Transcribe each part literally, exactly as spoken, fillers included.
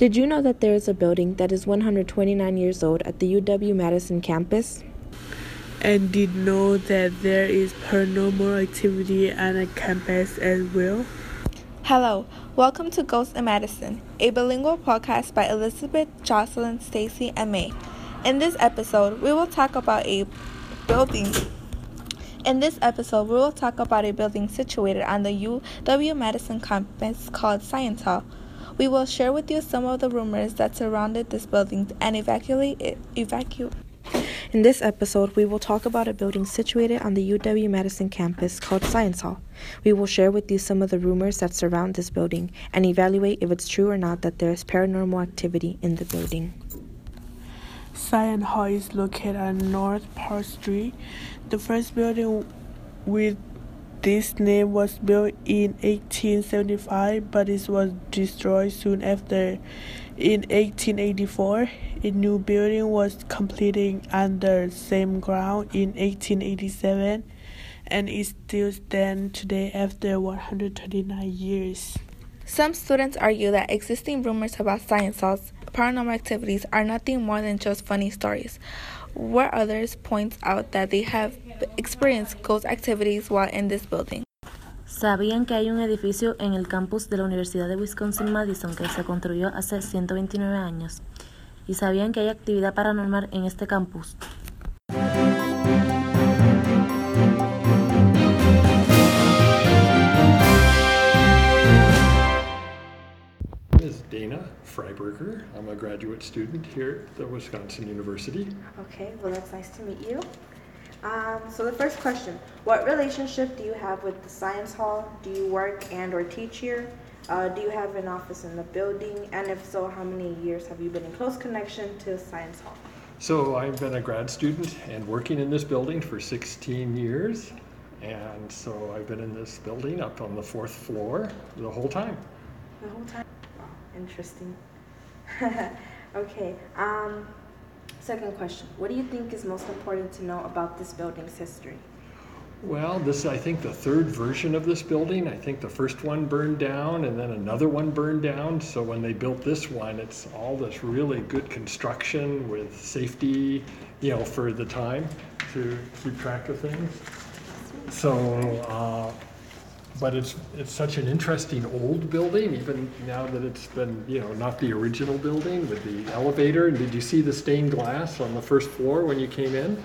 Did you know that there is a building that is one hundred twenty-nine years old at the U W Madison campus? And did you know that there is paranormal activity on a campus as well? Hello, welcome to Ghosts in Madison, a bilingual podcast by Elizabeth, Jocelyn, Stacy, and May. In this episode, we will talk about a building. In this episode, we will talk about a building situated on the U W Madison campus called Science Hall. We will share with you some of the rumors that surrounded this building and evacuate it. Evacu- In this episode, we will talk about a building situated on the U W Madison campus called Science Hall. We will share with you some of the rumors that surround this building and evaluate if it's true or not that there is paranormal activity in the building. Science Hall is located on North Park Street. The first building with this name was built in eighteen seventy-five, but it was destroyed soon after. In eighteen eighty-four, a new building was completed on the same ground in eighteen eighty-seven, and it still stands today after one hundred thirty-nine years. Some students argue that existing rumors about Science Hall's paranormal activities are nothing more than just funny stories, where others point out that they have experienced ghost activities while in this building. ¿Sabían que hay un edificio en el campus de la Universidad de Wisconsin-Madison que se construyó hace ciento veintinueve años? ¿Y sabían que hay actividad paranormal en este campus? Is Dana Freiberger. I'm a graduate student here at the Wisconsin University. Okay, well, that's nice to meet you. Um, so the first question, what relationship do you have with the Science Hall? Do you work and or teach here? Uh, do you have an office in the building? And if so, how many years have you been in close connection to Science Hall? So I've been a grad student and working in this building for sixteen years. And so I've been in this building up on the fourth floor the whole time. The whole time? Wow, interesting. Okay. Um, Second question, what do you think is most important to know about this building's history? Well, this is, I think, the third version of this building. I think the first one burned down and then another one burned down. So when they built this one, it's all this really good construction with safety, you know, for the time to keep track of things. So, uh, but it's it's such an interesting old building, even now that it's been, you know, not the original building with the elevator. And did you see the stained glass on the first floor when you came in?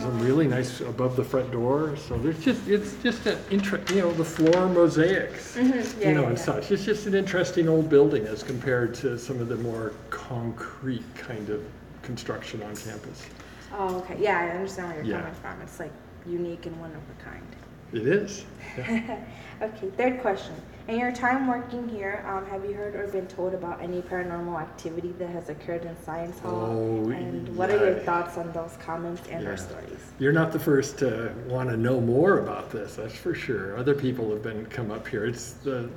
Some really nice above the front door. So there's just it's just an interest, you know, the floor mosaics, mm-hmm. yeah, you know, yeah, and yeah. such. It's just an interesting old building as compared to some of the more concrete kind of construction on campus. Oh, okay. Yeah, I understand where you're yeah. coming from. It's like unique and one of a kind. It is. Yeah. Okay, third question. In your time working here, um, have you heard or been told about any paranormal activity that has occurred in Science Hall? Oh, and what yeah. are your thoughts on those comments and yeah. our stories? You're not the first to want to know more about this, that's for sure. Other people have been come up here. It's the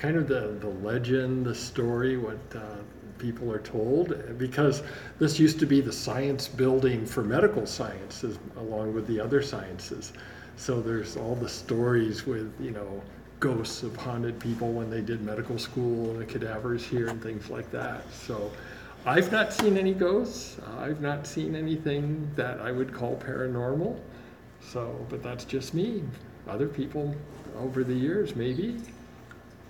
kind of the, the legend, the story, what uh, people are told, because this used to be the science building for medical sciences along with the other sciences. So there's all the stories with, you know, ghosts of haunted people when they did medical school and the cadavers here and things like that. So I've not seen any ghosts. I've not seen anything that I would call paranormal. So, but that's just me. Other people over the years, maybe.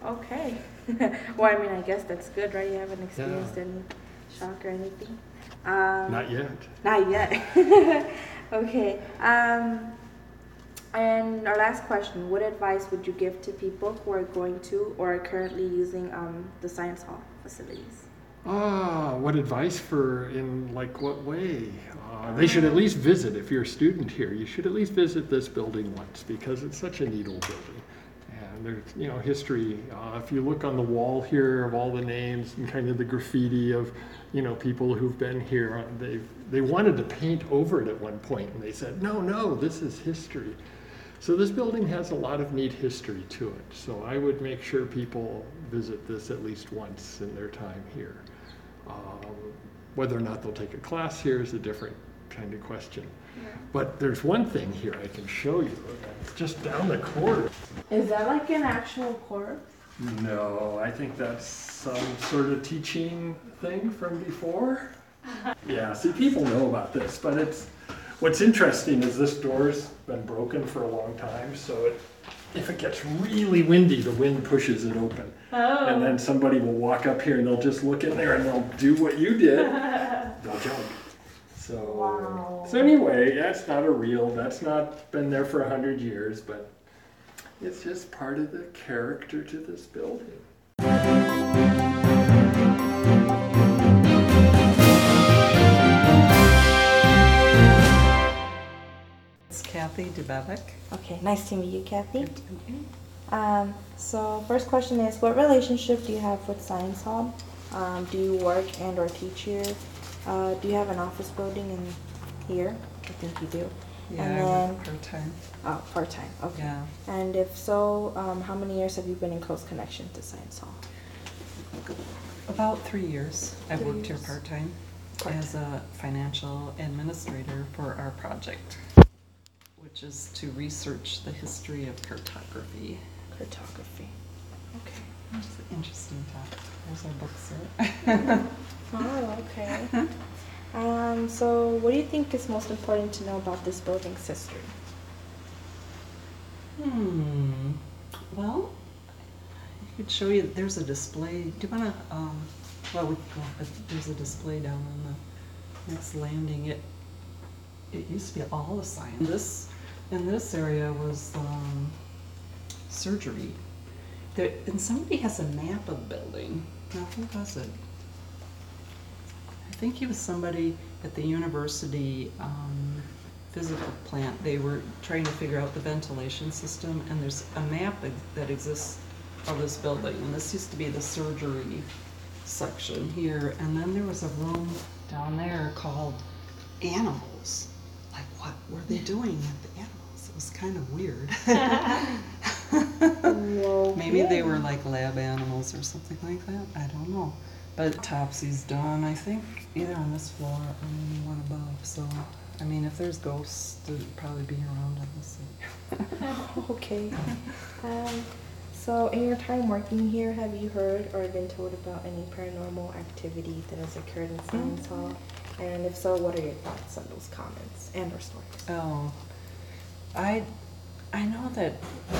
Okay. Well, I mean, I guess that's good, right? You haven't experienced yeah. any shock or anything? Um, not yet. Not yet. Okay. Um, And our last question, what advice would you give to people who are going to or are currently using um, the Science Hall facilities? Ah, what advice for, in like what way? Uh, they should at least visit, if you're a student here, you should at least visit this building once because it's such a neat old building. And there's, you know, history. Uh, if you look on the wall here of all the names and kind of the graffiti of, you know, people who've been here, they they wanted to paint over it at one point and they said, no, no, this is history. So this building has a lot of neat history to it. So I would make sure people visit this at least once in their time here. Um, whether or not they'll take a class here is a different kind of question. Yeah. But there's one thing here I can show you. It's just down the corridor. Is that like an actual corpse? No, I think that's some sort of teaching thing from before. Yeah, see, people know about this, but it's what's interesting is this door's been broken for a long time, so it, if it gets really windy, the wind pushes it open. Oh. And then somebody will walk up here and they'll just look in there and they'll do what you did. They'll jump. So, wow. So anyway, that's not a real, that's not been there for a hundred years, but it's just part of the character to this building. It's Kathy Dubevick. Okay, nice to meet you, Kathy. Good to meet you. Um, so first question is, what relationship do you have with Science Hall? Um, do you work and or teach here? Uh, do you have an office building in here? I think you do. Yeah, and then, I work part-time. Oh, part-time, okay. Yeah. And if so, um, how many years have you been in close connection to Science Hall? About three years. Three I've worked years. here part-time part as a financial administrator for our project, which is to research the history of cartography. Cartography. Okay. That's an interesting topic. There's our book set. Oh, okay. Um, so what do you think is most important to know about this building's history? Hmm. Well, I could show you. There's a display. Do you want to, um, well, we, well, there's a display down on the next landing. It it used to be all the science. This, and this area was um, surgery. There, and somebody has a map of the building. Now, who was it? I think he was somebody at the university um, physical plant. They were trying to figure out the ventilation system, and there's a map that exists of this building. And this used to be the surgery section here. And then there was a room down there called animals. Like, what were they doing with the animals? It was kind of weird. Well, maybe yeah. They were like lab animals or something like that. I don't know. But autopsy's done, I think, either on this floor or on one above. So, I mean, if there's ghosts, they'd probably be around on this side. Okay. Um, so, in your time working here, have you heard or been told about any paranormal activity that has occurred in Science mm-hmm. Hall? And if so, what are your thoughts on those comments and or stories? Oh, I, I know that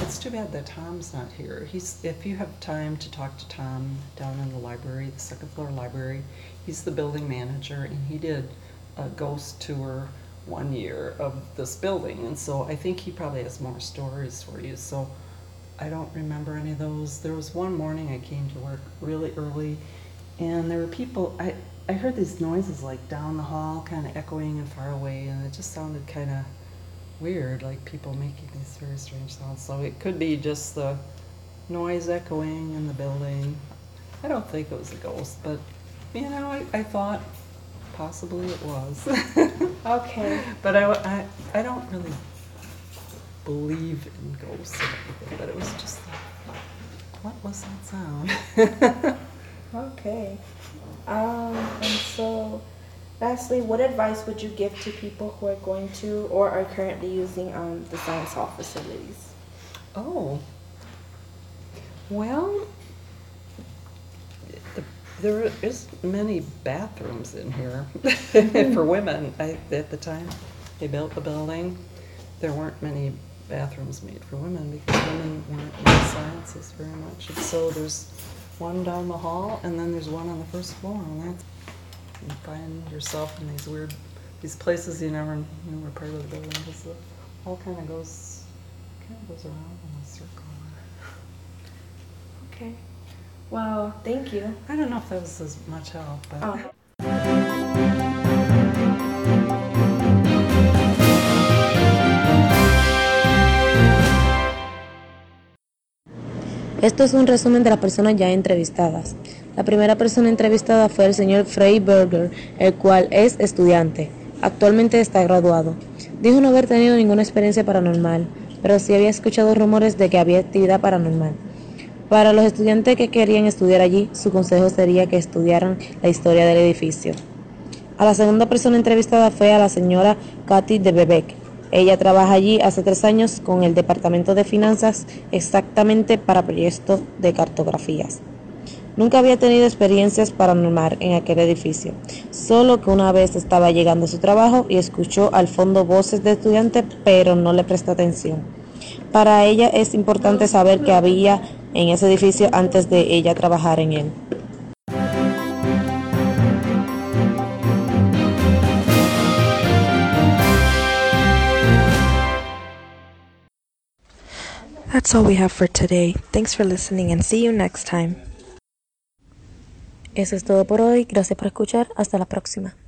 it's too bad that Tom's not here. He's if you have time to talk to Tom down in the library, the second floor library, he's the building manager, and he did a ghost tour one year of this building, and so I think he probably has more stories for you. So I don't remember any of those. There was one morning I came to work really early, and there were people. I I heard these noises like down the hall, kind of echoing and far away, and it just sounded kind of weird, like people making these very strange sounds. So it could be just the noise echoing in the building. I don't think it was a ghost, but you know, I, I thought possibly it was. Okay. But I, I, I don't really believe in ghosts, but it was just like, what was that sound? Okay. Um, and so, lastly, what advice would you give to people who are going to or are currently using um, the Science Hall facilities? Oh, well, the, there is many bathrooms in here for women. I, at the time they built the building, there weren't many bathrooms made for women because women weren't in the sciences very much. And so there's one down the hall, and then there's one on the first floor, and that's. You find yourself in these weird, these places you never knew were part of the building. Because it all kind of goes, kind of goes around in a circle. Okay. Well, thank you. I don't know if that was as much help, but. Oh. Esto es un resumen de las personas ya entrevistadas. La primera persona entrevistada fue el señor Freiberger, el cual es estudiante. Actualmente está graduado. Dijo no haber tenido ninguna experiencia paranormal, pero sí había escuchado rumores de que había actividad paranormal. Para los estudiantes que querían estudiar allí, su consejo sería que estudiaran la historia del edificio. A la segunda persona entrevistada fue a la señora Kathy Dubevick, Ella trabaja allí hace tres años con el Departamento de Finanzas, exactamente para proyectos de cartografías. Nunca había tenido experiencias paranormal en aquel edificio, solo que una vez estaba llegando a su trabajo y escuchó al fondo voces de estudiantes, pero no le prestó atención. Para ella es importante saber qué había en ese edificio antes de ella trabajar en él. That's all we have for today. Thanks for listening and see you next time. Eso es todo por hoy. Gracias por escuchar. Hasta la próxima.